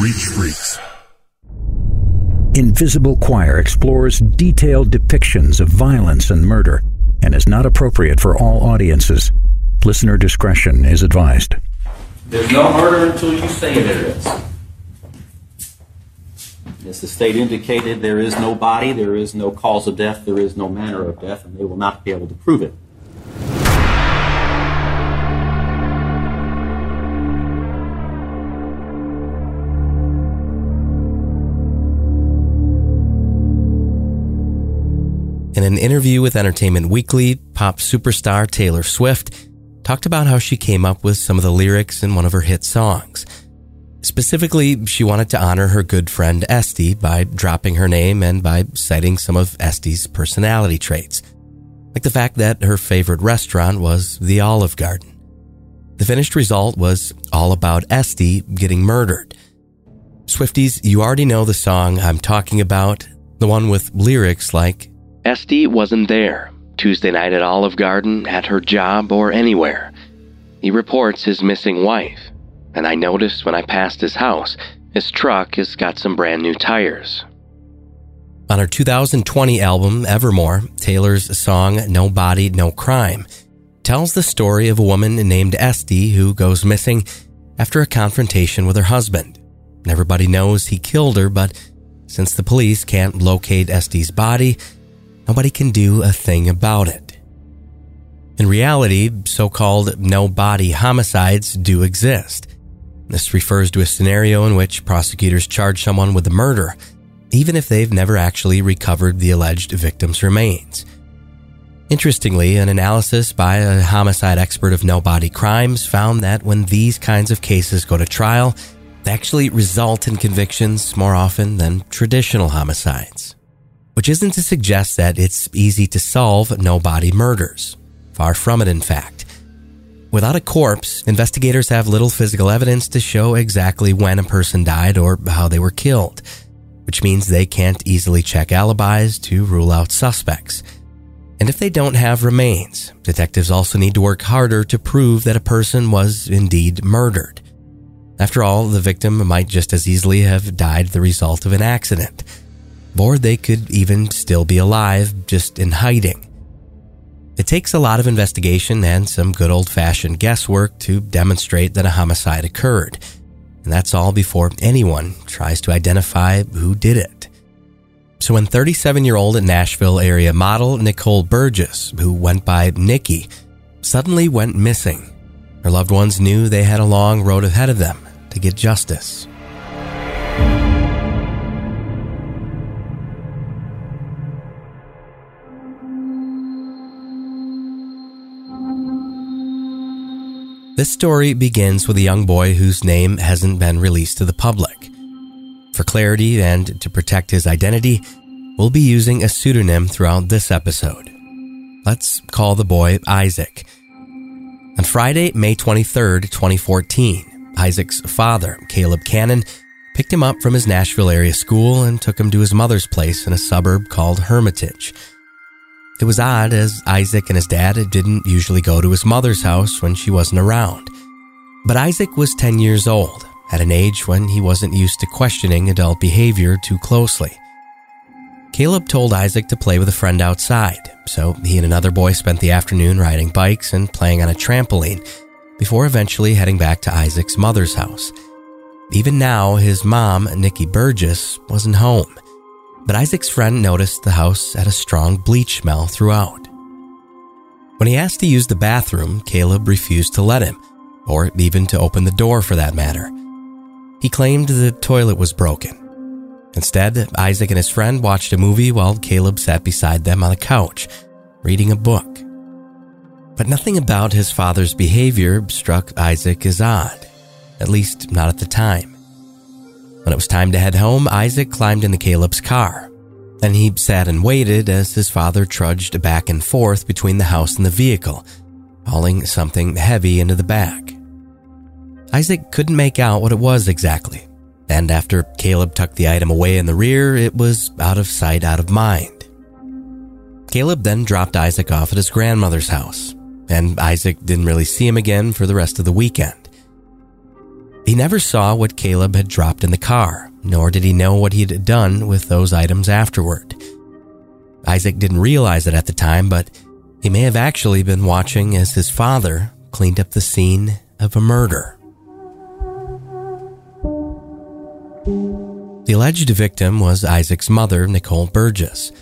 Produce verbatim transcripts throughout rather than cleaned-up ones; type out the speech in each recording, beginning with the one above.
Reach Freaks. Invisible Choir explores detailed depictions of violence and murder and is not appropriate for all audiences. Listener discretion is advised. There's no murder until you say there is. As the state indicated, there is no body, there is no cause of death, there is no manner of death, and they will not be able to prove it. In an interview with Entertainment Weekly, pop superstar Taylor Swift talked about how she came up with some of the lyrics in one of her hit songs. Specifically, she wanted to honor her good friend Esty by dropping her name and by citing some of Esty's personality traits, like the fact that her favorite restaurant was the Olive Garden. The finished result was all about Esty getting murdered. Swifties, you already know the song I'm talking about, the one with lyrics like, Esty wasn't there Tuesday night at Olive Garden, at her job, or anywhere. He reports his missing wife. And I noticed when I passed his house, his truck has got some brand new tires. On her two thousand twenty album, Evermore, Taylor's song No Body, No Crime tells the story of a woman named Esty who goes missing after a confrontation with her husband. Everybody knows he killed her, but since the police can't locate Esty's body, nobody can do a thing about it. In reality, so-called no-body homicides do exist. This refers to a scenario in which prosecutors charge someone with a murder, even if they've never actually recovered the alleged victim's remains. Interestingly, an analysis by a homicide expert of no-body crimes found that when these kinds of cases go to trial, they actually result in convictions more often than traditional homicides. Which isn't to suggest that it's easy to solve no-body murders. Far from it, in fact. Without a corpse, investigators have little physical evidence to show exactly when a person died or how they were killed, which means they can't easily check alibis to rule out suspects. And if they don't have remains, detectives also need to work harder to prove that a person was indeed murdered. After all, the victim might just as easily have died the result of an accident, or they could even still be alive, just in hiding. It takes a lot of investigation and some good old-fashioned guesswork to demonstrate that a homicide occurred, and that's all before anyone tries to identify who did it. So when thirty-seven-year-old Nashville area model Nicole Burgess, who went by Nikki, suddenly went missing, her loved ones knew they had a long road ahead of them to get justice. This story begins with a young boy whose name hasn't been released to the public. For clarity and to protect his identity, we'll be using a pseudonym throughout this episode. Let's call the boy Isaac. On Friday, May twenty-third, twenty fourteen, Isaac's father, Caleb Cannon, picked him up from his Nashville area school and took him to his mother's place in a suburb called Hermitage. It was odd, as Isaac and his dad didn't usually go to his mother's house when she wasn't around. But Isaac was ten years old, at an age when he wasn't used to questioning adult behavior too closely. Caleb told Isaac to play with a friend outside, so he and another boy spent the afternoon riding bikes and playing on a trampoline, before eventually heading back to Isaac's mother's house. Even now, his mom, Nikki Burgess, wasn't home. But Isaac's friend noticed the house had a strong bleach smell throughout. When he asked to use the bathroom, Caleb refused to let him, or even to open the door for that matter. He claimed the toilet was broken. Instead, Isaac and his friend watched a movie while Caleb sat beside them on the couch, reading a book. But nothing about his father's behavior struck Isaac as odd, at least not at the time. When it was time to head home, Isaac climbed into Caleb's car, and he sat and waited as his father trudged back and forth between the house and the vehicle, hauling something heavy into the back. Isaac couldn't make out what it was exactly, and after Caleb tucked the item away in the rear, it was out of sight, out of mind. Caleb then dropped Isaac off at his grandmother's house, and Isaac didn't really see him again for the rest of the weekend. He never saw what Caleb had dropped in the car, nor did he know what he had done with those items afterward. Isaac didn't realize it at the time, but he may have actually been watching as his father cleaned up the scene of a murder. The alleged victim was Isaac's mother, Nicole Burgess.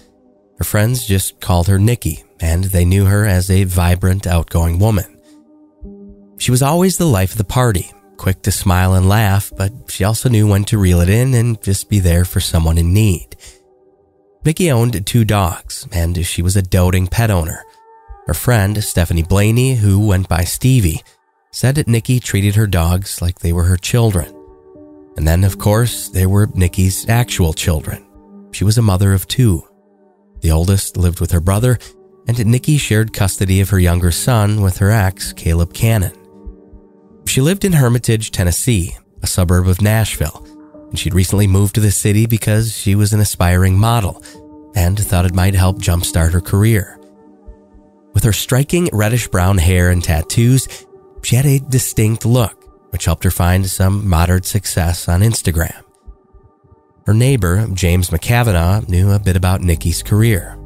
Her friends just called her Nikki, and they knew her as a vibrant, outgoing woman. She was always the life of the party, quick to smile and laugh, but she also knew when to reel it in and just be there for someone in need. Nikki owned two dogs, and she was a doting pet owner. Her friend, Stephanie Blaney, who went by Stevie, said that Nikki treated her dogs like they were her children. And then, of course, there were Nikki's actual children. She was a mother of two. The oldest lived with her brother, and Nikki shared custody of her younger son with her ex, Caleb Cannon. She lived in Hermitage, Tennessee, a suburb of Nashville, and she'd recently moved to the city because she was an aspiring model and thought it might help jumpstart her career. With her striking reddish-brown hair and tattoos, she had a distinct look, which helped her find some moderate success on Instagram. Her neighbor, James McKavanaugh, knew a bit about Nikki's career.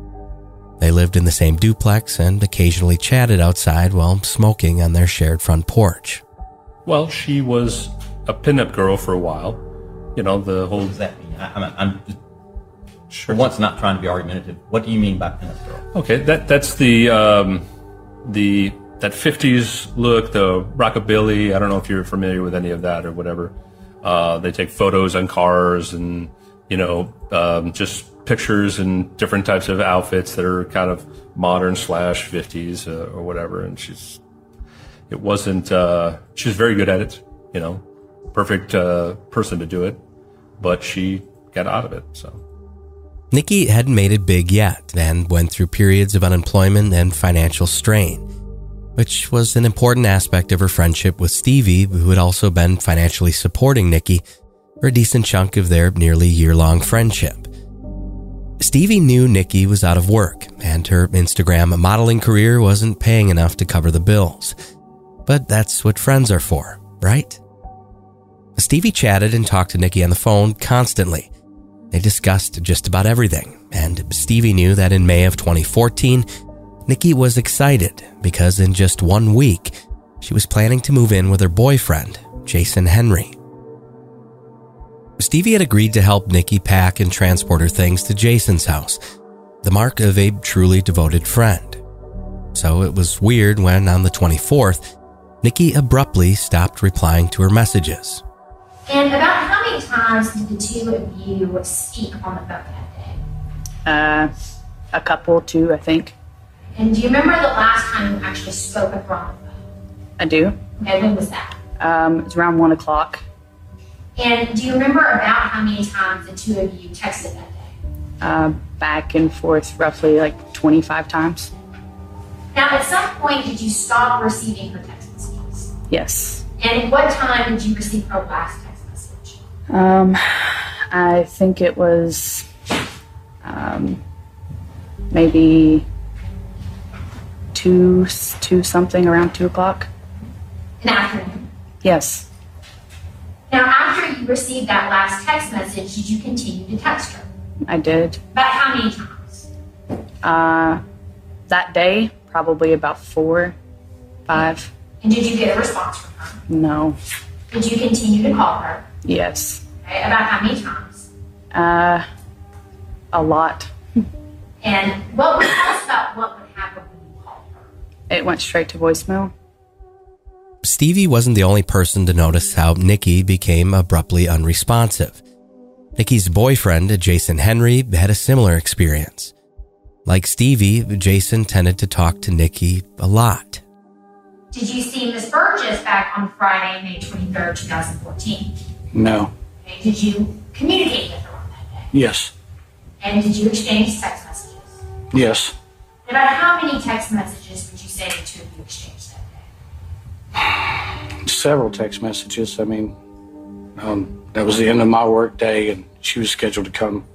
They lived in the same duplex and occasionally chatted outside while smoking on their shared front porch. Well, she was a pinup girl for a while. You know, the whole... What does that mean? I, I'm, I'm just, sure. For once, not trying to be argumentative. What do you mean by pinup girl? Okay, that that's the um, the that fifties look, the rockabilly. I don't know if you're familiar with any of that or whatever. Uh, they take photos on cars and, you know, um, just pictures and different types of outfits that are kind of modern slash fifties uh, or whatever. And she's, it wasn't, uh, she was very good at it, you know, perfect uh, person to do it, but she got out of it. So Nikki hadn't made it big yet and went through periods of unemployment and financial strain, which was an important aspect of her friendship with Stevie, who had also been financially supporting Nikki for a decent chunk of their nearly year-long friendship. Stevie knew Nikki was out of work, and her Instagram modeling career wasn't paying enough to cover the bills. But that's what friends are for, right? Stevie chatted and talked to Nikki on the phone constantly. They discussed just about everything, and Stevie knew that in May of twenty fourteen, Nikki was excited because in just one week, she was planning to move in with her boyfriend, Jason Henry. Stevie had agreed to help Nikki pack and transport her things to Jason's house, the mark of a truly devoted friend. So it was weird when, on the twenty-fourth, Nikki abruptly stopped replying to her messages. And about how many times did the two of you speak on the phone that day? Uh, a couple, two, I think. And do you remember the last time you actually spoke with her on the phone? I do. Okay, when was that? Um, it was around one o'clock. And do you remember about how many times the two of you texted that day? Uh, back and forth, roughly like twenty-five times. Now, at some point, did you stop receiving her text messages? Yes. And at what time did you receive her last text message? Um, I think it was, um, maybe. Two, two something around two o'clock. An afternoon? Yes. Now, after you received that last text message, did you continue to text her? I did. About how many times? Uh, that day, probably about four, five. And did you get a response from her? No. Did you continue to call her? Yes. Okay, about how many times? Uh, a lot. And what would tell us about what would happen? It went straight to voicemail. Stevie wasn't the only person to notice how Nikki became abruptly unresponsive. Nikki's boyfriend, Jason Henry, had a similar experience. Like Stevie, Jason tended to talk to Nikki a lot. Did you see Miss Burgess back on Friday, May twenty-third, twenty fourteen? No. Okay, did you communicate with her on that day? Yes. And did you exchange text messages? Yes. About how many text messages would you say the two of you exchanged that day? Several text messages. I mean, um, that was the end of my work day, and she was scheduled to come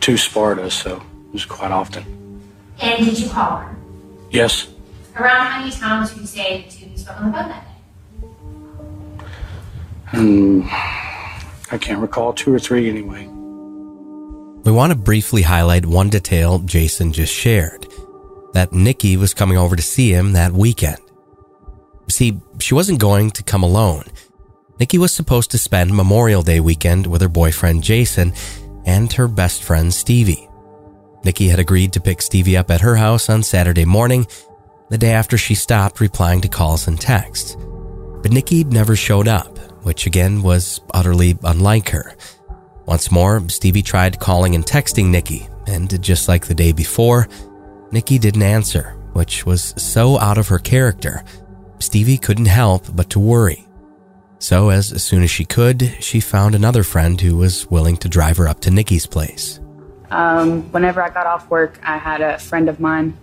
to Sparta, so it was quite often. And did you call her? Yes. Around how many times would you say the two of you spoke on the phone that day? and I can't recall, two or three anyway. We want to briefly highlight one detail Jason just shared, that Nikki was coming over to see him that weekend. See, she wasn't going to come alone. Nikki was supposed to spend Memorial Day weekend with her boyfriend Jason and her best friend Stevie. Nikki had agreed to pick Stevie up at her house on Saturday morning, the day after she stopped replying to calls and texts. But Nikki never showed up, which again was utterly unlike her. Once more, Stevie tried calling and texting Nikki, and just like the day before, Nikki didn't answer, which was so out of her character, Stevie couldn't help but to worry. So as, as soon as she could, she found another friend who was willing to drive her up to Nikki's place. Um, whenever I got off work, I had a friend of mine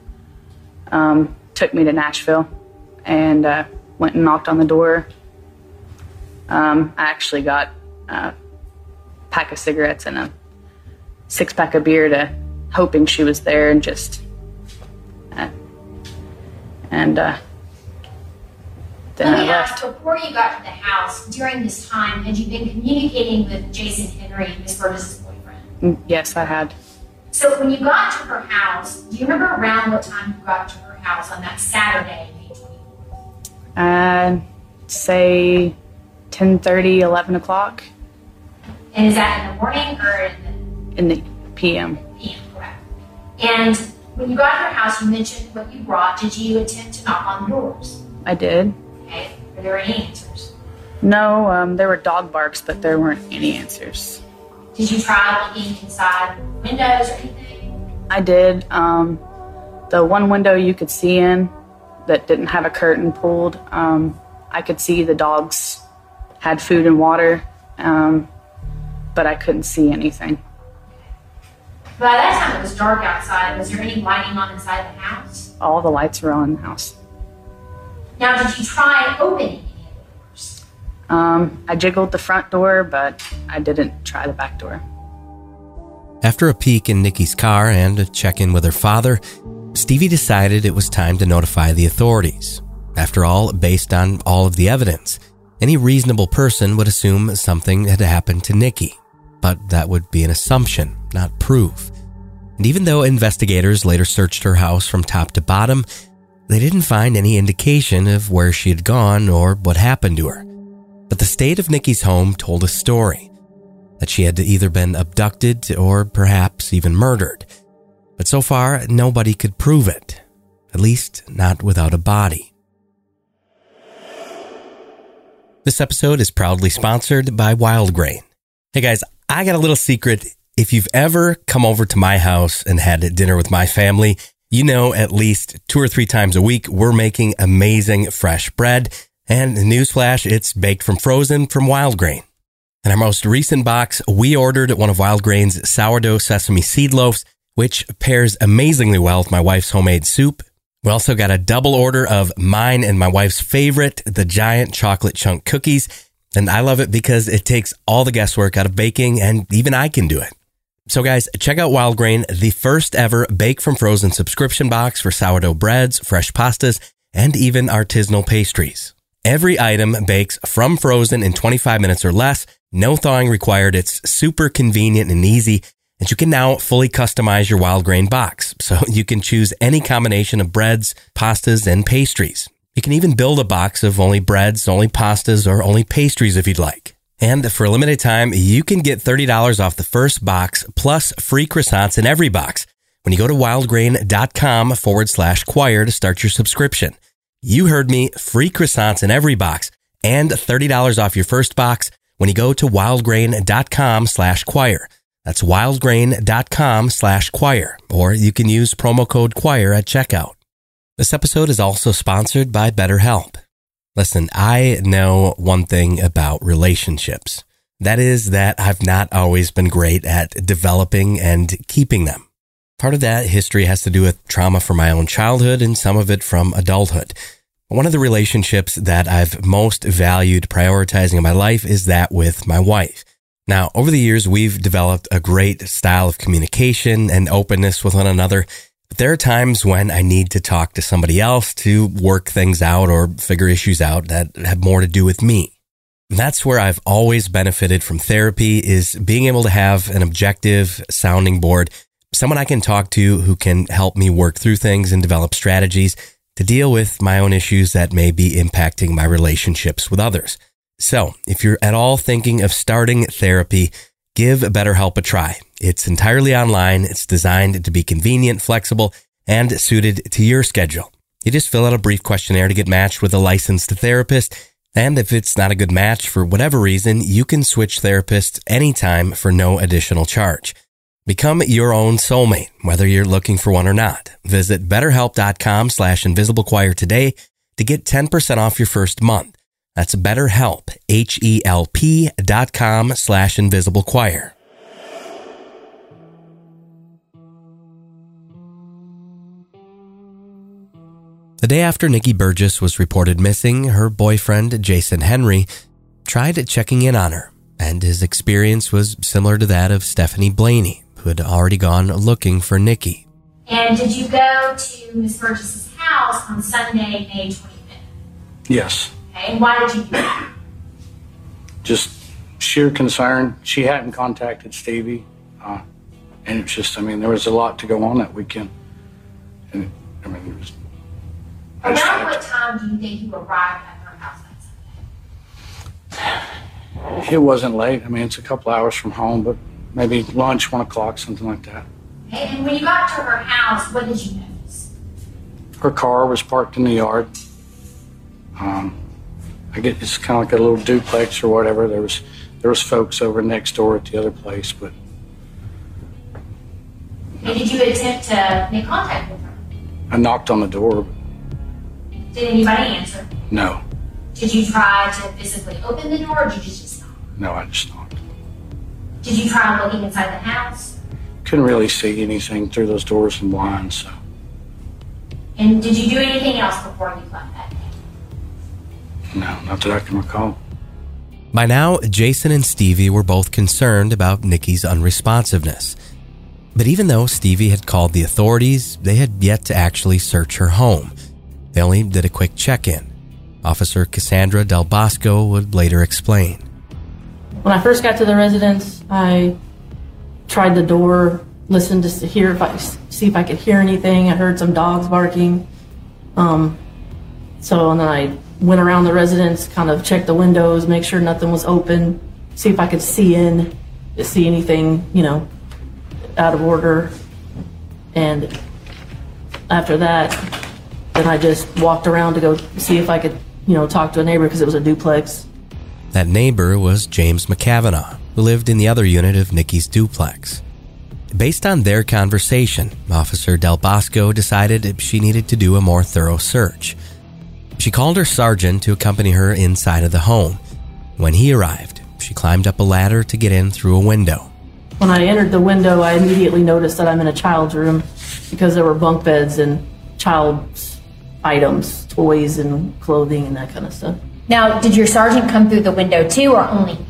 um, took me to Nashville and uh, went and knocked on the door. Um, I actually got a pack of cigarettes and a six-pack of beer, to, hoping she was there, and just... Uh, and... Uh, Let me ask, before you got to the house, during this time, had you been communicating with Jason Henry, Miz Burgess' boyfriend? Yes, I had. So when you got to her house, do you remember around what time you got to her house on that Saturday, May twenty-fourth? Uh, say ten thirty, eleven o'clock. And is that in the morning or in the... In the P M. P M, correct. And when you got to her house, you mentioned what you brought. Did you attempt to knock on the doors? I did. Were there any answers? No, um, there were dog barks, but there weren't any answers. Did you try looking inside windows or anything? I did. Um, the one window you could see in that didn't have a curtain pulled, um, I could see the dogs had food and water, um, but I couldn't see anything. By that time, it was dark outside. Was there any lighting on inside the house? All the lights were on in the house. Now, did you try opening any of the doors? Um, I jiggled the front door, but I didn't try the back door. After a peek in Nikki's car and a check-in with her father, Stevie decided it was time to notify the authorities. After all, based on all of the evidence, any reasonable person would assume something had happened to Nikki, but that would be an assumption, not proof. And even though investigators later searched her house from top to bottom, they didn't find any indication of where she had gone or what happened to her. But the state of Nikki's home told a story, that she had either been abducted or perhaps even murdered. But so far, nobody could prove it, at least not without a body. This episode is proudly sponsored by Wild Grain. Hey guys, I got a little secret. If you've ever come over to my house and had dinner with my family, you know, at least two or three times a week, we're making amazing fresh bread. And newsflash, it's baked from frozen from Wild Grain. In our most recent box, we ordered one of Wild Grain's sourdough sesame seed loaves, which pairs amazingly well with my wife's homemade soup. We also got a double order of mine and my wife's favorite, the giant chocolate chunk cookies. And I love it because it takes all the guesswork out of baking, and even I can do it. So guys, check out Wild Grain, the first ever Bake From Frozen subscription box for sourdough breads, fresh pastas, and even artisanal pastries. Every item bakes from frozen in twenty-five minutes or less. No thawing required. It's super convenient and easy. And you can now fully customize your Wild Grain box. So you can choose any combination of breads, pastas, and pastries. You can even build a box of only breads, only pastas, or only pastries if you'd like. And for a limited time, you can get thirty dollars off the first box, plus free croissants in every box, when you go to wildgrain.com forward slash choir to start your subscription. You heard me, free croissants in every box, and thirty dollars off your first box when you go to wildgrain.com slash choir. That's wildgrain.com slash choir, or you can use promo code choir at checkout. This episode is also sponsored by BetterHelp. Listen, I know one thing about relationships. That is that I've not always been great at developing and keeping them. Part of that history has to do with trauma from my own childhood and some of it from adulthood. One of the relationships that I've most valued prioritizing in my life is that with my wife. Now, over the years, we've developed a great style of communication and openness with one another. There are times when I need to talk to somebody else to work things out or figure issues out that have more to do with me. That's where I've always benefited from therapy, is being able to have an objective sounding board, someone I can talk to who can help me work through things and develop strategies to deal with my own issues that may be impacting my relationships with others. So if you're at all thinking of starting therapy, give BetterHelp a try. It's entirely online. It's designed to be convenient, flexible, and suited to your schedule. You just fill out a brief questionnaire to get matched with a licensed therapist. And if it's not a good match for whatever reason, you can switch therapists anytime for no additional charge. Become your own soulmate, whether you're looking for one or not. Visit BetterHelp.com slash InvisibleChoir today to get ten percent off your first month. That's BetterHelp, H E L P dot com slash InvisibleChoir. The day after Nikki Burgess was reported missing, her boyfriend, Jason Henry, tried checking in on her, and his experience was similar to that of Stephanie Blaney, who had already gone looking for Nikki. And did you go to Miss Burgess's house on Sunday, May twenty-fifth? Yes. Okay, and why did you do that? Just sheer concern. She hadn't contacted Stevie, uh, and it's just, I mean, there was a lot to go on that weekend. And, I mean, it was... Around what time do you think you arrived at her house that Sunday? It wasn't late. I mean, it's a couple hours from home, but maybe lunch, one o'clock, something like that. And when you got to her house, what did you notice? Her car was parked in the yard. Um, I guess it's kind of like a little duplex or whatever. There was there was folks over next door at the other place, but. And did you attempt to make contact with her? I knocked on the door. But did anybody answer? No. Did you try to physically open the door, or did you just knock? No, I just knocked. Did you try looking inside the house? Couldn't really see anything through those doors and blinds, so. And did you do anything else before you left that day? No, not that I can recall. By now, Jason and Stevie were both concerned about Nikki's unresponsiveness. But even though Stevie had called the authorities, they had yet to actually search her home. They only did a quick check-in. Officer Cassandra Del Bosco would later explain. When I first got to the residence, I tried the door, listened just to hear if I, see if I could hear anything. I heard some dogs barking. Um, so and then I went around the residence, kind of checked the windows, make sure nothing was open, see if I could see in, see anything, you know, out of order. And after that, then I just walked around to go see if I could, you know, talk to a neighbor because it was a duplex. That neighbor was James McKavanaugh, who lived in the other unit of Nikki's duplex. Based on their conversation, Officer Del Bosco decided she needed to do a more thorough search. She called her sergeant to accompany her inside of the home. When he arrived, she climbed up a ladder to get in through a window. When I entered the window, I immediately noticed that I'm in a child's room because there were bunk beds and child's items, toys and clothing and that kind of stuff. Now, did your sergeant come through the window too, or only you?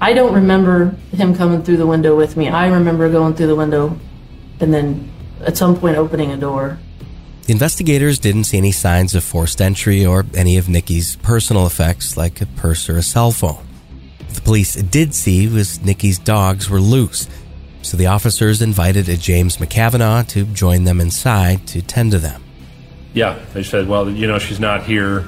I don't remember him coming through the window with me. I remember going through the window and then at some point opening a door. The investigators didn't see any signs of forced entry or any of Nikki's personal effects like a purse or a cell phone. What the police did see was Nikki's dogs were loose. So the officers invited a James McKavanaugh to join them inside to tend to them. Yeah, they said, well, you know, she's not here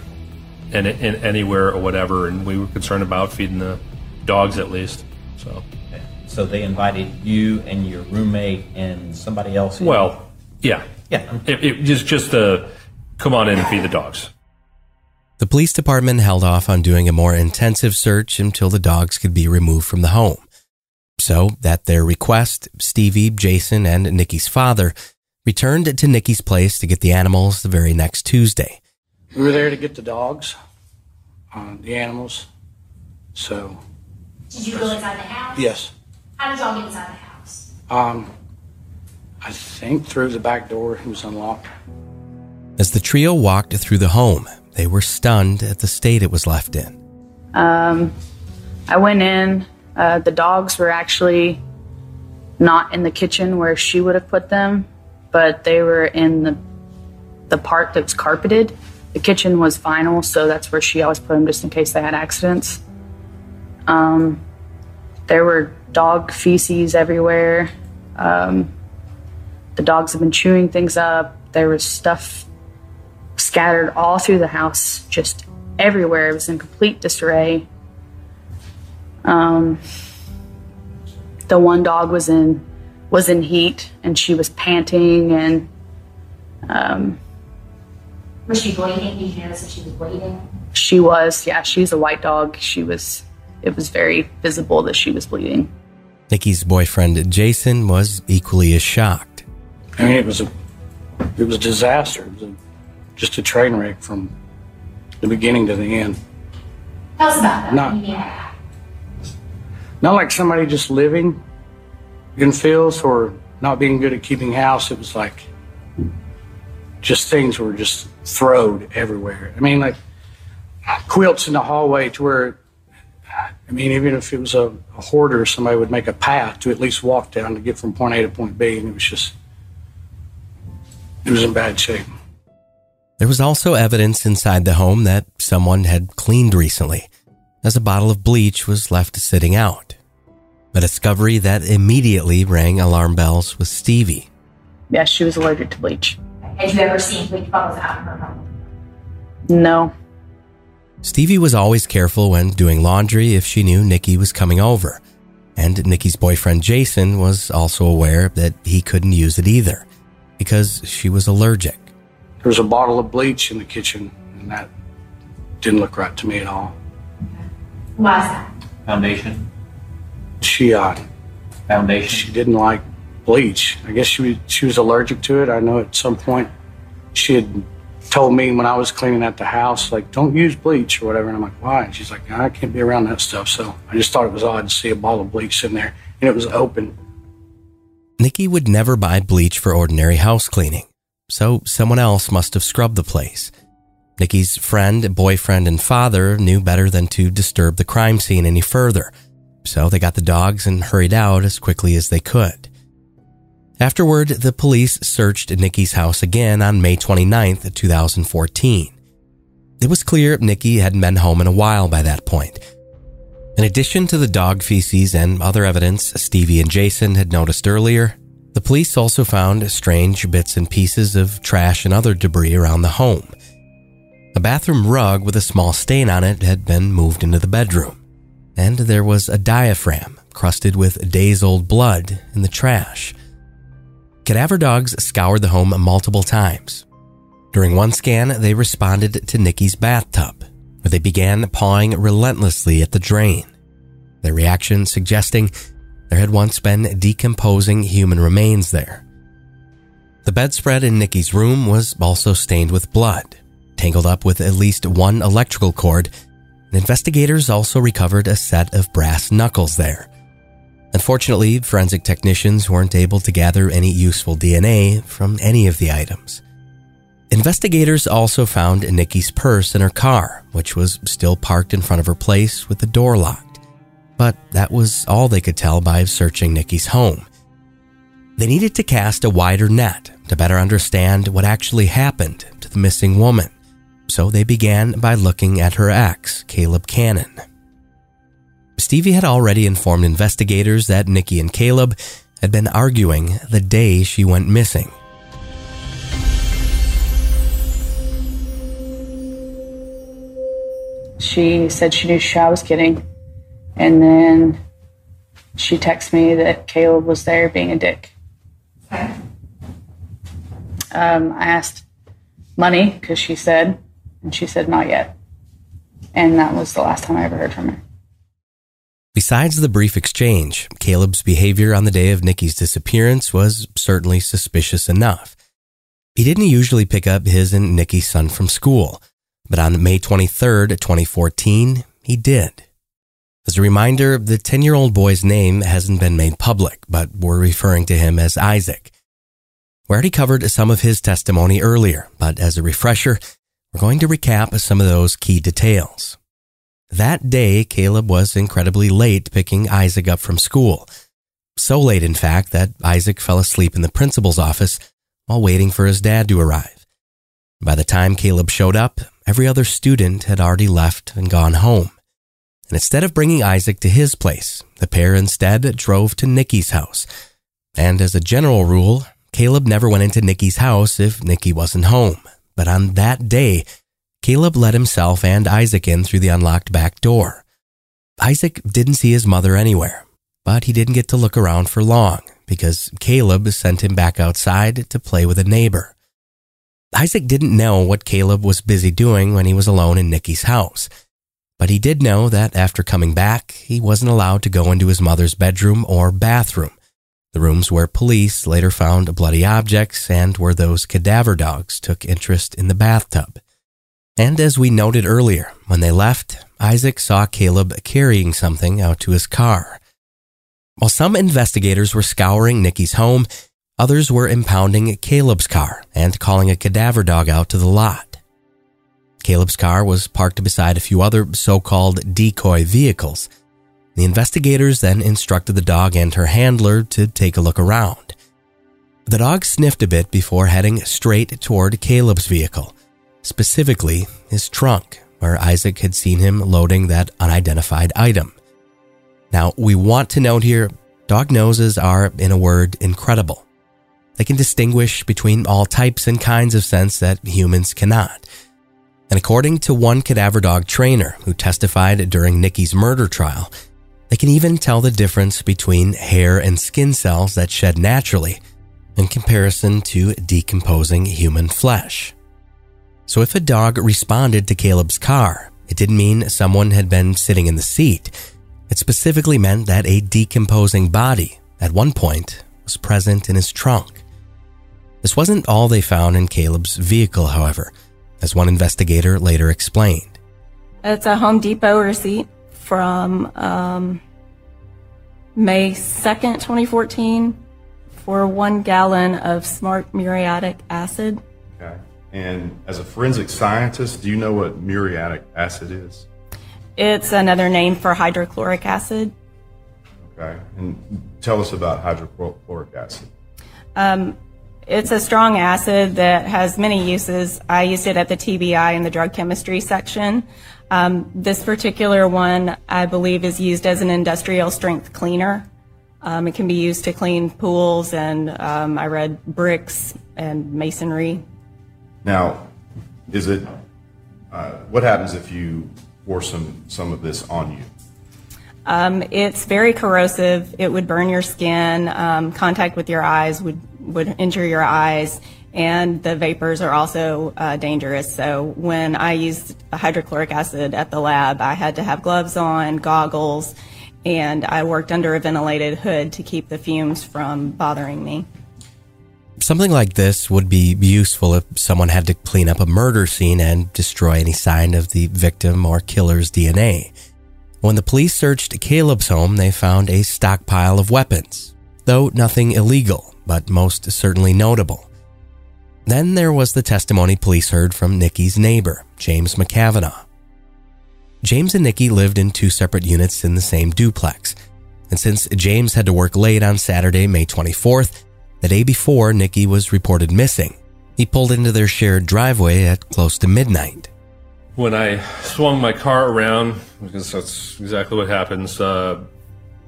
and, and anywhere or whatever, and we were concerned about feeding the dogs at least. So okay. So they invited you and your roommate and somebody else? Well, yeah. Yeah. It, it just, just the, come on in and feed the dogs. The police department held off on doing a more intensive search until the dogs could be removed from the home. So, at their request, Stevie, Jason, and Nikki's father returned to Nikki's place to get the animals the very next Tuesday. We were there to get the dogs, uh, the animals, so... Did you go inside the house? Yes. How did y'all get inside the house? Um, I think through the back door. It was unlocked. As the trio walked through the home, they were stunned at the state it was left in. Um, I went in... Uh, the dogs were actually not in the kitchen where she would have put them, but they were in the the part that's carpeted, The kitchen was vinyl, so that's where she always put them just in case they had accidents. Um, there were dog feces everywhere. Um, the dogs have been chewing things up. There was stuff scattered all through the house, just everywhere. It was in complete disarray. Um, the one dog was in was in heat, and she was panting, and um, was she bleeding? Did you notice that she was bleeding? She was, yeah. She's a white dog. She was. It was very visible that she was bleeding. Nikki's boyfriend Jason was equally as shocked. I mean, it was a, it was a disaster. It was a, just a train wreck from the beginning to the end. Tell us about that. Not, yeah. Not like somebody just living in fields or not being good at keeping house. It was like just things were just thrown everywhere. I mean, like quilts in the hallway to where, I mean, even if it was a, a hoarder, somebody would make a path to at least walk down to get from point A to point B. And it was just, it was in bad shape. There was also evidence inside the home that someone had cleaned recently, as a bottle of bleach was left sitting out. A discovery that immediately rang alarm bells with Stevie. Yeah, she was allergic to bleach. Had you ever seen bleach bottles out of her home? No. Stevie was always careful when doing laundry if she knew Nikki was coming over. And Nikki's boyfriend Jason was also aware that he couldn't use it either, because she was allergic. There was a bottle of bleach in the kitchen, and that didn't look right to me at all. Why is that? Foundation? She, uh... Foundation? She didn't like bleach. I guess she was, she was allergic to it. I know at some point she had told me when I was cleaning out the house, like, don't use bleach or whatever. And I'm like, why? And she's like, I can't be around that stuff. So I just thought it was odd to see a bottle of bleach in there, and it was open. Nikki would never buy bleach for ordinary house cleaning, so someone else must have scrubbed the place. Nikki's friend, boyfriend, and father knew better than to disturb the crime scene any further, so they got the dogs and hurried out as quickly as they could. Afterward, the police searched Nikki's house again on May twenty-ninth, twenty fourteen. It was clear Nikki hadn't been home in a while by that point. In addition to the dog feces and other evidence Stevie and Jason had noticed earlier, the police also found strange bits and pieces of trash and other debris around the home. A bathroom rug with a small stain on it had been moved into the bedroom, and there was a diaphragm crusted with days-old blood in the trash. Cadaver dogs scoured the home multiple times. During one scan, they responded to Nikki's bathtub, where they began pawing relentlessly at the drain, their reaction suggesting there had once been decomposing human remains there. The bedspread in Nikki's room was also stained with blood, tangled up with at least one electrical cord, and investigators also recovered a set of brass knuckles there. Unfortunately, forensic technicians weren't able to gather any useful D N A from any of the items. Investigators also found Nikki's purse in her car, which was still parked in front of her place with the door locked. But that was all they could tell by searching Nikki's home. They needed to cast a wider net to better understand what actually happened to the missing woman. So they began by looking at her ex, Caleb Cannon. Stevie had already informed investigators that Nikki and Caleb had been arguing the day she went missing. She said she knew I was kidding, and then she texted me that Caleb was there being a dick. Um, I asked money, because she said, and she said not yet. And that was the last time I ever heard from her. Besides the brief exchange, Caleb's behavior on the day of Nikki's disappearance was certainly suspicious enough. He didn't usually pick up his and Nikki's son from school, but on May twenty-third, twenty fourteen, he did. As a reminder, the ten-year-old boy's name hasn't been made public, but we're referring to him as Isaac. We already covered some of his testimony earlier, but as a refresher, we're going to recap some of those key details. That day, Caleb was incredibly late picking Isaac up from school. So late, in fact, that Isaac fell asleep in the principal's office while waiting for his dad to arrive. By the time Caleb showed up, every other student had already left and gone home. And instead of bringing Isaac to his place, the pair instead drove to Nikki's house. And as a general rule, Caleb never went into Nikki's house if Nikki wasn't home. But on that day, Caleb let himself and Isaac in through the unlocked back door. Isaac didn't see his mother anywhere, but he didn't get to look around for long because Caleb sent him back outside to play with a neighbor. Isaac didn't know what Caleb was busy doing when he was alone in Nikki's house. But he did know that after coming back, he wasn't allowed to go into his mother's bedroom or bathroom, the rooms where police later found bloody objects and where those cadaver dogs took interest in the bathtub. And as we noted earlier, when they left, Isaac saw Caleb carrying something out to his car. While some investigators were scouring Nikki's home, others were impounding Caleb's car and calling a cadaver dog out to the lot. Caleb's car was parked beside a few other so-called decoy vehicles. The investigators then instructed the dog and her handler to take a look around. The dog sniffed a bit before heading straight toward Caleb's vehicle, specifically his trunk, where Isaac had seen him loading that unidentified item. Now, we want to note here, dog noses are, in a word, incredible. They can distinguish between all types and kinds of scents that humans cannot. And according to one cadaver dog trainer who testified during Nikki's murder trial, they can even tell the difference between hair and skin cells that shed naturally in comparison to decomposing human flesh. So if a dog responded to Caleb's car, it didn't mean someone had been sitting in the seat. It specifically meant that a decomposing body, at one point, was present in his trunk. This wasn't all they found in Caleb's vehicle, however, as one investigator later explained. It's a Home Depot receipt from um, May second, twenty fourteen for one gallon of smart muriatic acid. Okay. And as a forensic scientist, do you know what muriatic acid is? It's another name for hydrochloric acid. Okay. And tell us about hydrochloric acid. Um. It's a strong acid that has many uses. I used it at the T B I in the drug chemistry section. Um, this particular one, I believe, is used as an industrial strength cleaner. Um, it can be used to clean pools and um, I read bricks and masonry. Now, is it? Uh, what happens if you pour some some of this on you? Um, it's very corrosive. It would burn your skin. Um, contact with your eyes would. would injure your eyes, and the vapors are also uh, dangerous. So when I used hydrochloric acid at the lab, I had to have gloves on, goggles, and I worked under a ventilated hood to keep the fumes from bothering me. Something like this would be useful if someone had to clean up a murder scene and destroy any sign of the victim or killer's D N A. When the police searched Caleb's home, they found a stockpile of weapons, though nothing illegal, but most certainly notable. Then there was the testimony police heard from Nikki's neighbor, James McKavanaugh. James and Nikki lived in two separate units in the same duplex, and since James had to work late on Saturday, May twenty-fourth, the day before Nikki was reported missing, he pulled into their shared driveway at close to midnight. When I swung my car around, because that's exactly what happens, uh,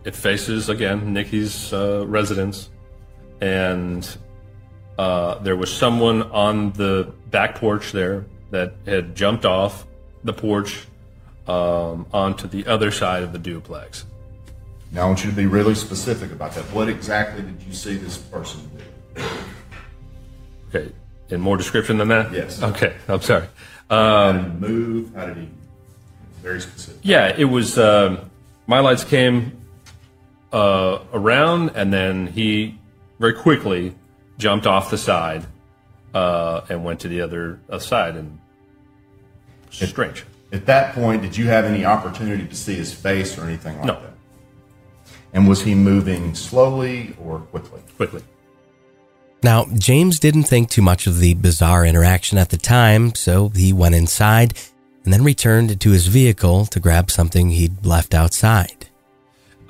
it faces, again, Nikki's uh, residence. And uh, there was someone on the back porch there that had jumped off the porch um, onto the other side of the duplex. Now I want you to be really specific about that. What exactly did you see this person do? Okay, in more description than that? Yes. Okay, I'm sorry. Um, How did he move? How did he... Very specific. Yeah, it was... Uh, my lights came uh, around, and then he... very quickly jumped off the side uh, and went to the other side. And it's strange. At that point, did you have any opportunity to see his face or anything like no. that? And was he moving slowly or quickly? Quickly. Now, James didn't think too much of the bizarre interaction at the time, so he went inside and then returned to his vehicle to grab something he'd left outside.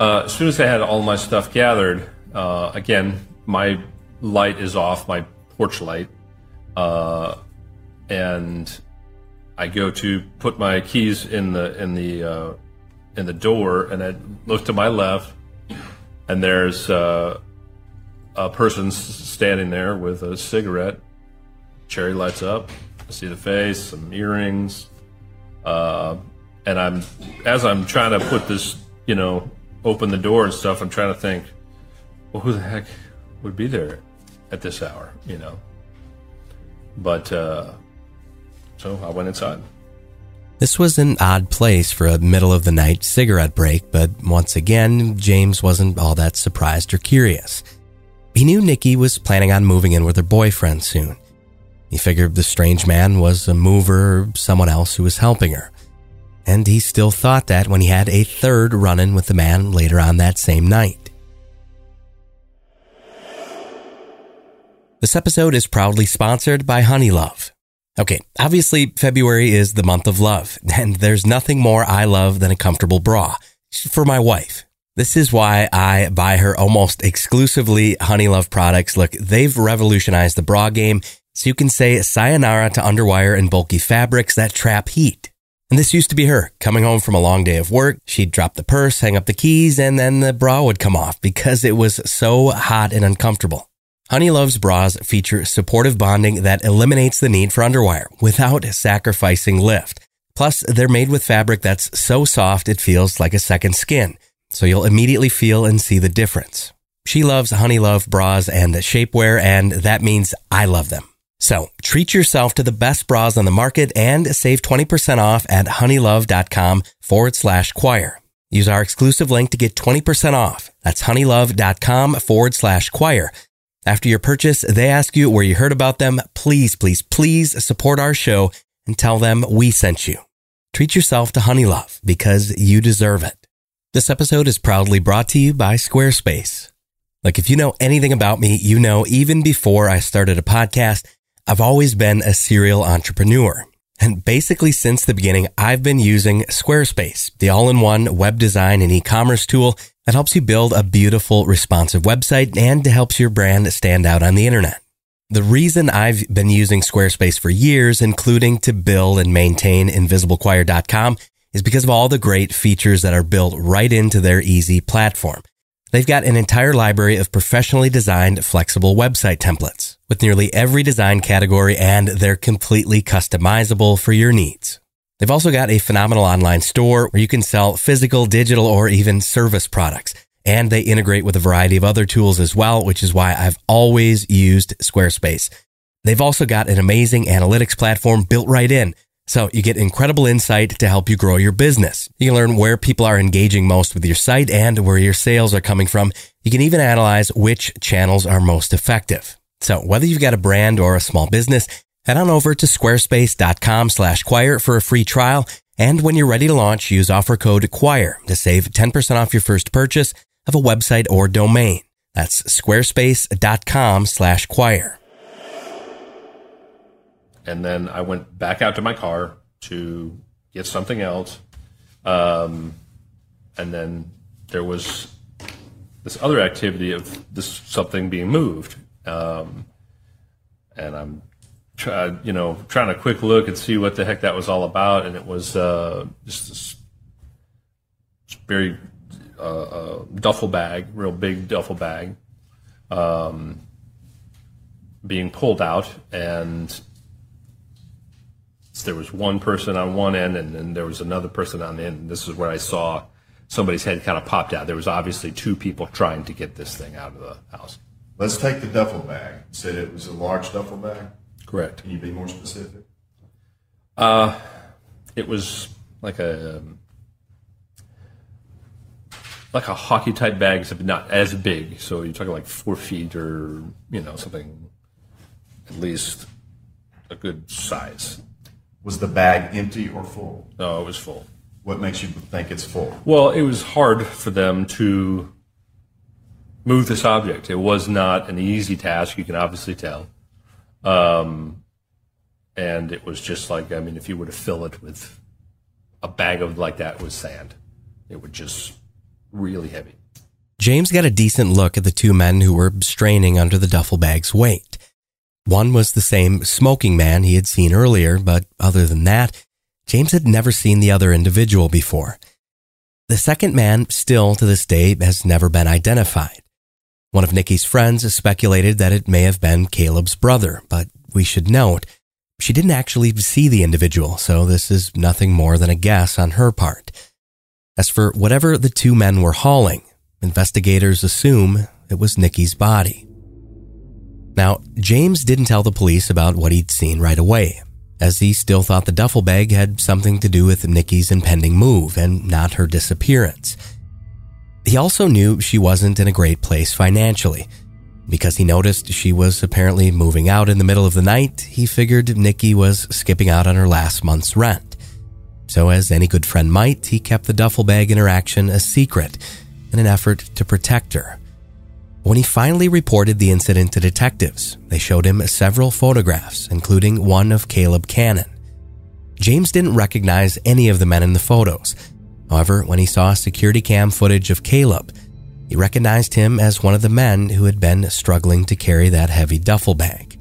Uh, as soon as I had all my stuff gathered, uh, again, my light is off, my porch light. Uh, and I go to put my keys in the in the uh, in the door, and I look to my left, and there's uh, a person standing there with a cigarette. Cherry lights up. I see the face, some earrings, uh, and I'm as I'm trying to put this, you know, open the door and stuff. I'm trying to think, well, who the heck would be there at this hour, you know? But uh, so I went inside. This was an odd place for a middle-of-the-night cigarette break, but once again, James wasn't all that surprised or curious. He knew Nikki was planning on moving in with her boyfriend soon. He figured the strange man was a mover or someone else who was helping her. And he still thought that when he had a third run-in with the man later on that same night. This episode is proudly sponsored by Honey Love. Okay, obviously February is the month of love, and there's nothing more I love than a comfortable bra. For my wife. This is why I buy her almost exclusively Honey Love products. Look, they've revolutionized the bra game, so you can say sayonara to underwire and bulky fabrics that trap heat. And this used to be her. Coming home from a long day of work, she'd drop the purse, hang up the keys, and then the bra would come off because it was so hot and uncomfortable. Honey Love's bras feature supportive bonding that eliminates the need for underwire without sacrificing lift. Plus, they're made with fabric that's so soft it feels like a second skin, so you'll immediately feel and see the difference. She loves Honey Love bras and shapewear, and that means I love them. So, treat yourself to the best bras on the market and save twenty percent off at honeylove.com forward slash choir. Use our exclusive link to get twenty percent off. That's honeylove.com forward slash choir. After your purchase, they ask you where you heard about them. Please, please, please support our show and tell them we sent you. Treat yourself to Honey Love because you deserve it. This episode is proudly brought to you by Squarespace. Like, if you know anything about me, you know even before I started a podcast, I've always been a serial entrepreneur. And basically since the beginning, I've been using Squarespace, the all-in-one web design and e-commerce tool that helps you build a beautiful, responsive website and helps your brand stand out on the internet. The reason I've been using Squarespace for years, including to build and maintain Invisible Choir dot com, is because of all the great features that are built right into their easy platform. They've got an entire library of professionally designed, flexible website templates with nearly every design category, and they're completely customizable for your needs. They've also got a phenomenal online store where you can sell physical, digital, or even service products. And they integrate with a variety of other tools as well, which is why I've always used Squarespace. They've also got an amazing analytics platform built right in, so you get incredible insight to help you grow your business. You can learn where people are engaging most with your site and where your sales are coming from. You can even analyze which channels are most effective. So whether you've got a brand or a small business, head on over to squarespace.com slash choir for a free trial. And when you're ready to launch, use offer code choir to save ten percent off your first purchase of a website or domain. That's squarespace.com slash choir. And then I went back out to my car to get something else. Um, and then there was this other activity of this something being moved. Um, and I'm try, you know, trying a quick look and see what the heck that was all about. And it was uh, just this very uh, uh, duffel bag, real big duffel bag, um, being pulled out, and there was one person on one end, and then there was another person on the end. And this is where I saw somebody's head kind of popped out. There was obviously two people trying to get this thing out of the house. Let's take the duffel bag. You said it was a large duffel bag? Correct. Can you be more specific? Uh, it was like a like a hockey-type bag, except not as big. So you're talking like four feet or, you know, something at least a good size. Was the bag empty or full? No, it was full. What makes you think it's full? Well, it was hard for them to move this object. It was not an easy task, you can obviously tell. Um, and it was just like, I mean, if you were to fill it with a bag of like that with sand, it would just really heavy. James got a decent look at the two men who were straining under the duffel bag's weight. One was the same smoking man he had seen earlier, but other than that, James had never seen the other individual before. The second man, still to this day, has never been identified. One of Nikki's friends speculated that it may have been Caleb's brother, but we should note, she didn't actually see the individual, so this is nothing more than a guess on her part. As for whatever the two men were hauling, investigators assume it was Nikki's body. Now, James didn't tell the police about what he'd seen right away, as he still thought the duffel bag had something to do with Nikki's impending move and not her disappearance. He also knew she wasn't in a great place financially. Because he noticed she was apparently moving out in the middle of the night, he figured Nikki was skipping out on her last month's rent. So as any good friend might, he kept the duffel bag interaction a secret in an effort to protect her. When he finally reported the incident to detectives, they showed him several photographs, including one of Caleb Cannon. James didn't recognize any of the men in the photos. However, when he saw security cam footage of Caleb, he recognized him as one of the men who had been struggling to carry that heavy duffel bag.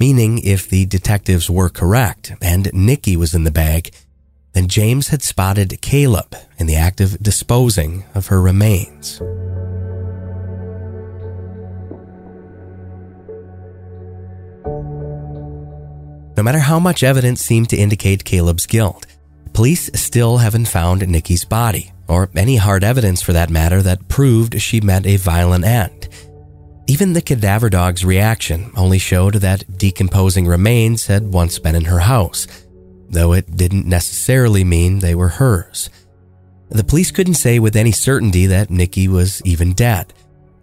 Meaning, if the detectives were correct and Nikki was in the bag, then James had spotted Caleb in the act of disposing of her remains. No matter how much evidence seemed to indicate Caleb's guilt, police still haven't found Nikki's body, or any hard evidence for that matter that proved she met a violent end. Even the cadaver dog's reaction only showed that decomposing remains had once been in her house, though it didn't necessarily mean they were hers. The police couldn't say with any certainty that Nikki was even dead,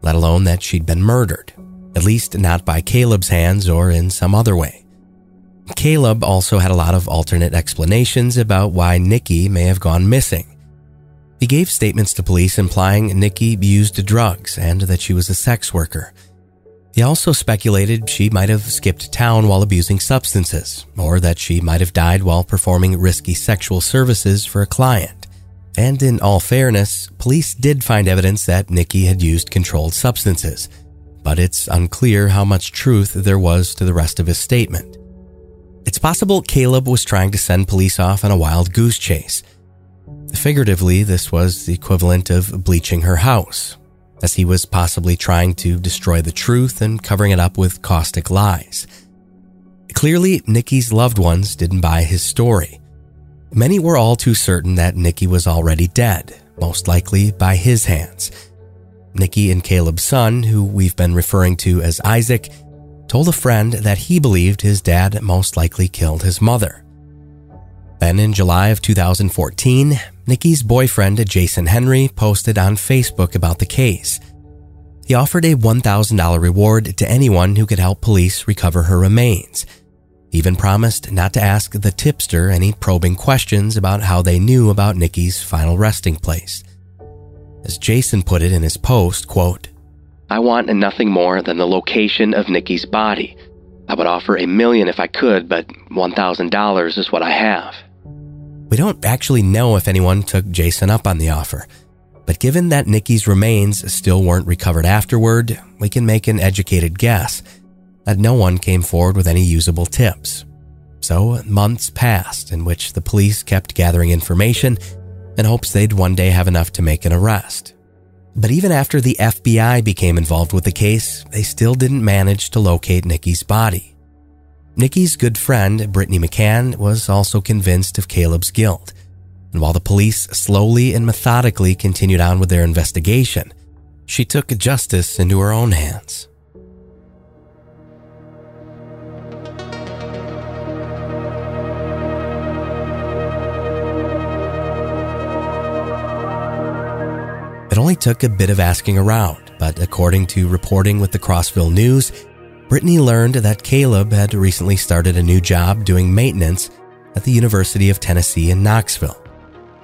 let alone that she'd been murdered, at least not by Caleb's hands or in some other way. Caleb also had a lot of alternate explanations about why Nikki may have gone missing. He gave statements to police implying Nikki used drugs and that she was a sex worker. He also speculated she might have skipped town while abusing substances, or that she might have died while performing risky sexual services for a client. And in all fairness, police did find evidence that Nikki had used controlled substances, but it's unclear how much truth there was to the rest of his statement. It's possible Caleb was trying to send police off on a wild goose chase. Figuratively, this was the equivalent of bleaching her house, as he was possibly trying to destroy the truth and covering it up with caustic lies. Clearly, Nikki's loved ones didn't buy his story. Many were all too certain that Nikki was already dead, most likely by his hands. Nikki and Caleb's son, who we've been referring to as Isaac, told a friend that he believed his dad most likely killed his mother. Then in July of two thousand fourteen, Nikki's boyfriend Jason Henry posted on Facebook about the case. He offered a one thousand dollars reward to anyone who could help police recover her remains. He even promised not to ask the tipster any probing questions about how they knew about Nikki's final resting place. As Jason put it in his post, quote, "I want nothing more than the location of Nikki's body. I would offer a million if I could, but one thousand dollars is what I have." We don't actually know if anyone took Jason up on the offer, but given that Nikki's remains still weren't recovered afterward, we can make an educated guess that no one came forward with any usable tips. So months passed in which the police kept gathering information in hopes they'd one day have enough to make an arrest. But even after the F B I became involved with the case, they still didn't manage to locate Nikki's body. Nikki's good friend, Brittany McCann, was also convinced of Caleb's guilt, and while the police slowly and methodically continued on with their investigation, she took justice into her own hands. It only took a bit of asking around, but according to reporting with the Crossville News, Brittany learned that Caleb had recently started a new job doing maintenance at the University of Tennessee in Knoxville.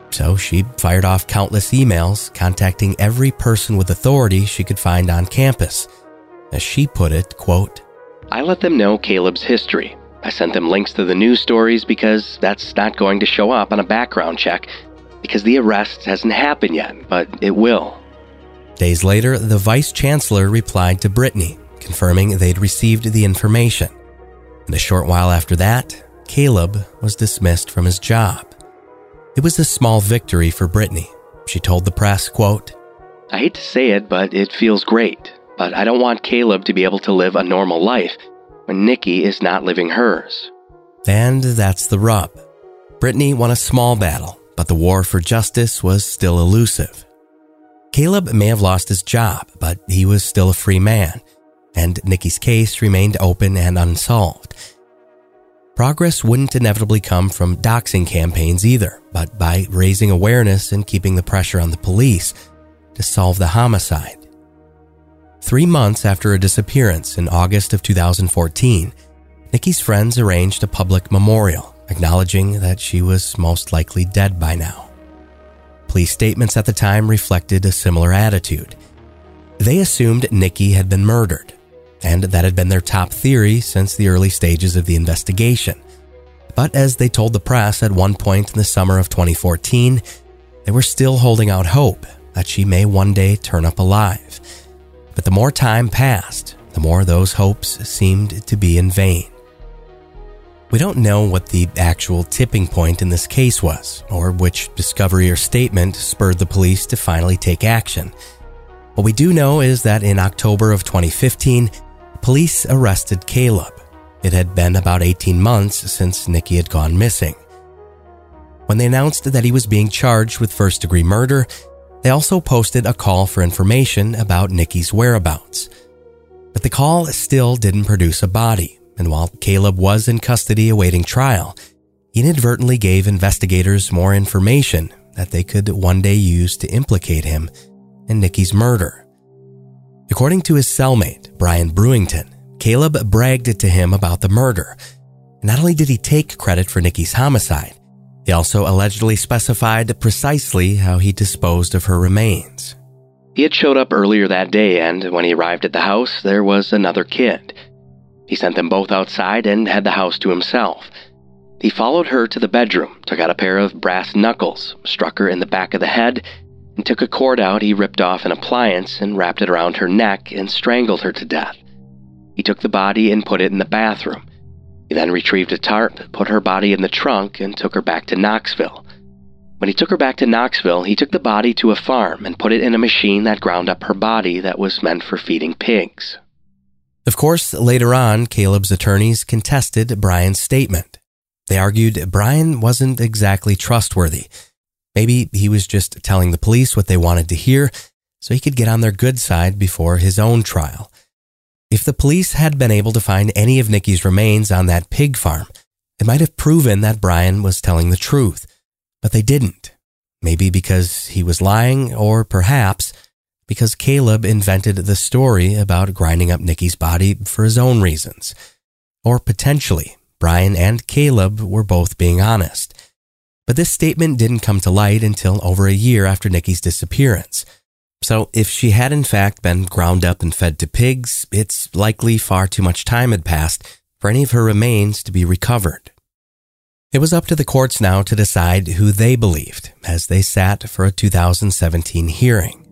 So she fired off countless emails, contacting every person with authority she could find on campus. As she put it, quote, "I let them know Caleb's history. I sent them links to the news stories because that's not going to show up on a background check because the arrest hasn't happened yet, but it will." Days later, the vice chancellor replied to Brittany, confirming they'd received the information. And a short while after that, Caleb was dismissed from his job. It was a small victory for Brittany. She told the press, quote, "I hate to say it, but it feels great. But I don't want Caleb to be able to live a normal life when Nikki is not living hers." And that's the rub. Brittany won a small battle, but the war for justice was still elusive. Caleb may have lost his job, but he was still a free man, and Nikki's case remained open and unsolved. Progress wouldn't inevitably come from doxing campaigns either, but by raising awareness and keeping the pressure on the police to solve the homicide. Three months after her disappearance in August of two thousand fourteen, Nikki's friends arranged a public memorial, acknowledging that she was most likely dead by now. Police statements at the time reflected a similar attitude. They assumed Nikki had been murdered, and that had been their top theory since the early stages of the investigation. But as they told the press at one point in the summer of twenty fourteen, they were still holding out hope that she may one day turn up alive. But the more time passed, the more those hopes seemed to be in vain. We don't know what the actual tipping point in this case was, or which discovery or statement spurred the police to finally take action. What we do know is that in October of twenty fifteen, police arrested Caleb. It had been about eighteen months since Nikki had gone missing. When they announced that he was being charged with first-degree murder, they also posted a call for information about Nikki's whereabouts. But the call still didn't produce a body. And while Caleb was in custody awaiting trial, he inadvertently gave investigators more information that they could one day use to implicate him in Nikki's murder. According to his cellmate, Brian Brewington, Caleb bragged to him about the murder. Not only did he take credit for Nikki's homicide, he also allegedly specified precisely how he disposed of her remains. He had showed up earlier that day, and when he arrived at the house, there was another kid. He sent them both outside and had the house to himself. He followed her to the bedroom, took out a pair of brass knuckles, struck her in the back of the head, and took a cord out he ripped off an appliance and wrapped it around her neck and strangled her to death. He took the body and put it in the bathroom. He then retrieved a tarp, put her body in the trunk, and took her back to Knoxville. When he took her back to Knoxville, he took the body to a farm and put it in a machine that ground up her body that was meant for feeding pigs. Of course, later on, Caleb's attorneys contested Brian's statement. They argued Brian wasn't exactly trustworthy. Maybe he was just telling the police what they wanted to hear so he could get on their good side before his own trial. If the police had been able to find any of Nikki's remains on that pig farm, it might have proven that Brian was telling the truth, but they didn't. Maybe because he was lying, or perhaps because Caleb invented the story about grinding up Nikki's body for his own reasons. Or potentially, Brian and Caleb were both being honest. But this statement didn't come to light until over a year after Nikki's disappearance. So if she had in fact been ground up and fed to pigs, it's likely far too much time had passed for any of her remains to be recovered. It was up to the courts now to decide who they believed as they sat for a two thousand seventeen hearing.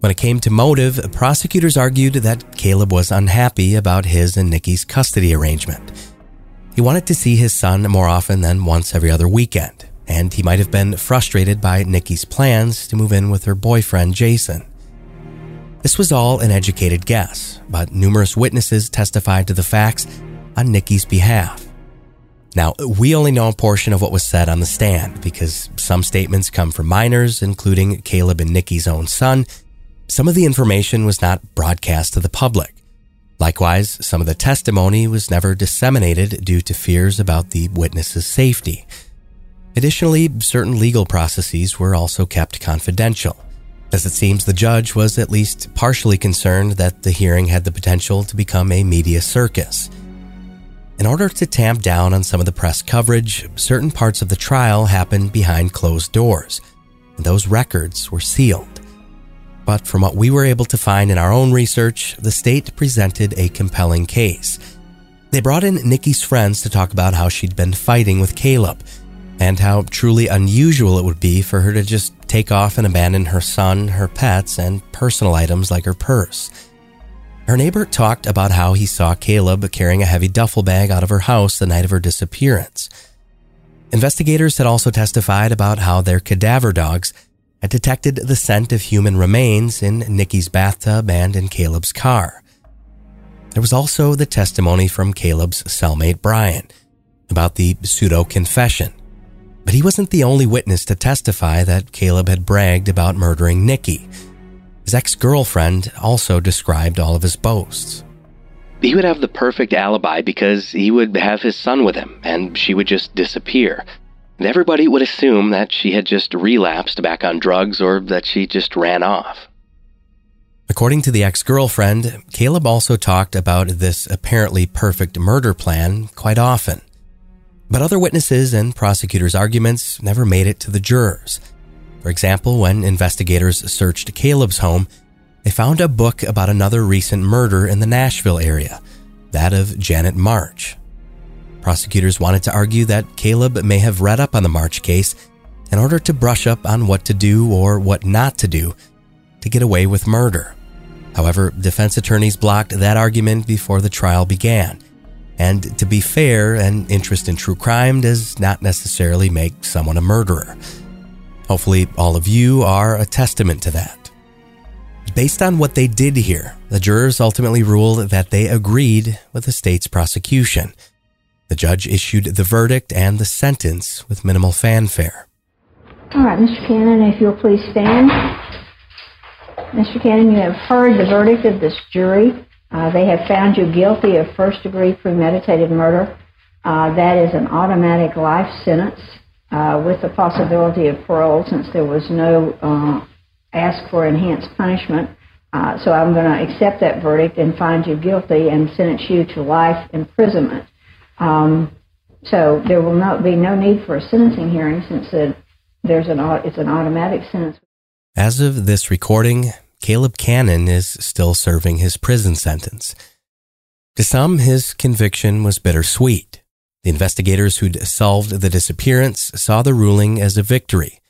When it came to motive, prosecutors argued that Caleb was unhappy about his and Nikki's custody arrangement. He wanted to see his son more often than once every other weekend, and he might have been frustrated by Nikki's plans to move in with her boyfriend, Jason. This was all an educated guess, but numerous witnesses testified to the facts on Nikki's behalf. Now, we only know a portion of what was said on the stand because some statements come from minors, including Caleb and Nikki's own son. Some of the information was not broadcast to the public. Likewise, some of the testimony was never disseminated due to fears about the witness's safety. Additionally, certain legal processes were also kept confidential, as it seems the judge was at least partially concerned that the hearing had the potential to become a media circus. In order to tamp down on some of the press coverage, certain parts of the trial happened behind closed doors, and those records were sealed. But from what we were able to find in our own research, the state presented a compelling case. They brought in Nikki's friends to talk about how she'd been fighting with Caleb, and how truly unusual it would be for her to just take off and abandon her son, her pets, and personal items like her purse. Her neighbor talked about how he saw Caleb carrying a heavy duffel bag out of her house the night of her disappearance. Investigators had also testified about how their cadaver dogs had detected the scent of human remains in Nikki's bathtub and in Caleb's car. There was also the testimony from Caleb's cellmate Brian about the pseudo-confession, but he wasn't the only witness to testify that Caleb had bragged about murdering Nikki. His ex-girlfriend also described all of his boasts. He would have the perfect alibi because he would have his son with him, and she would just disappear. And everybody would assume that she had just relapsed back on drugs or that she just ran off. According to the ex-girlfriend, Caleb also talked about this apparently perfect murder plan quite often. But other witnesses and prosecutors' arguments never made it to the jurors. For example, when investigators searched Caleb's home, they found a book about another recent murder in the Nashville area, that of Janet March. Prosecutors wanted to argue that Caleb may have read up on the March case in order to brush up on what to do or what not to do to get away with murder. However, defense attorneys blocked that argument before the trial began. And to be fair, an interest in true crime does not necessarily make someone a murderer. Hopefully, all of you are a testament to that. Based on what they did here, the jurors ultimately ruled that they agreed with the state's prosecution. The judge issued the verdict and the sentence with minimal fanfare. All right, Mister Cannon, if you'll please stand. Mister Cannon, you have heard the verdict of this jury. Uh, they have found you guilty of first-degree premeditated murder. Uh, that is an automatic life sentence uh, with the possibility of parole since there was no... Uh, ask for enhanced punishment, uh, so I'm going to accept that verdict and find you guilty and sentence you to life imprisonment. Um, so there will not be no need for a sentencing hearing since it, there's an it's an automatic sentence. As of this recording, Caleb Cannon is still serving his prison sentence. To some, his conviction was bittersweet. The investigators who'd solved the disappearance saw the ruling as a victory.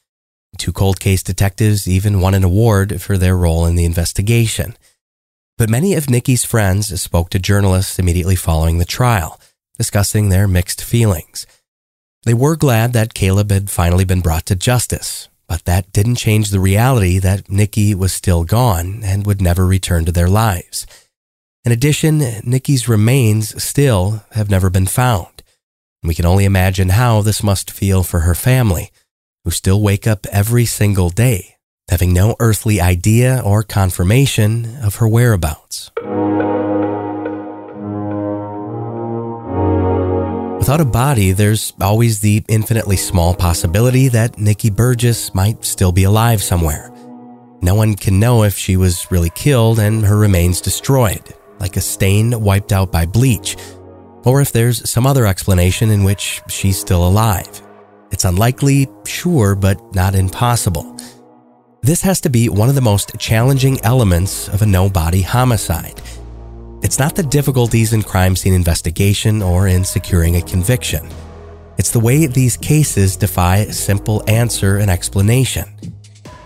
Two cold case detectives even won an award for their role in the investigation. But many of Nikki's friends spoke to journalists immediately following the trial, discussing their mixed feelings. They were glad that Caleb had finally been brought to justice, but that didn't change the reality that Nikki was still gone and would never return to their lives. In addition, Nikki's remains still have never been found. We can only imagine how this must feel for her family, who still wake up every single day, having no earthly idea or confirmation of her whereabouts. Without a body, there's always the infinitely small possibility that Nikki Burgess might still be alive somewhere. No one can know if she was really killed and her remains destroyed, like a stain wiped out by bleach, or if there's some other explanation in which she's still alive. It's unlikely, sure, but not impossible. This has to be one of the most challenging elements of a no-body homicide. It's not the difficulties in crime scene investigation or in securing a conviction. It's the way these cases defy a simple answer and explanation.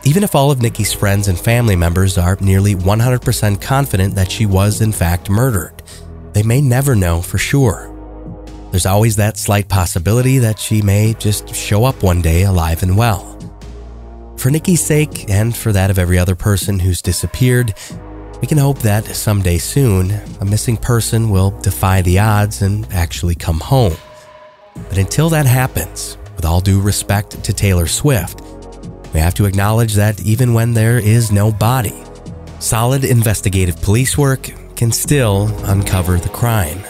Even if all of Nikki's friends and family members are nearly one hundred percent confident that she was in fact murdered, they may never know for sure. There's always that slight possibility that she may just show up one day alive and well. For Nikki's sake, and for that of every other person who's disappeared, we can hope that someday soon, a missing person will defy the odds and actually come home. But until that happens, with all due respect to Taylor Swift, we have to acknowledge that even when there is no body, solid investigative police work can still uncover the crime.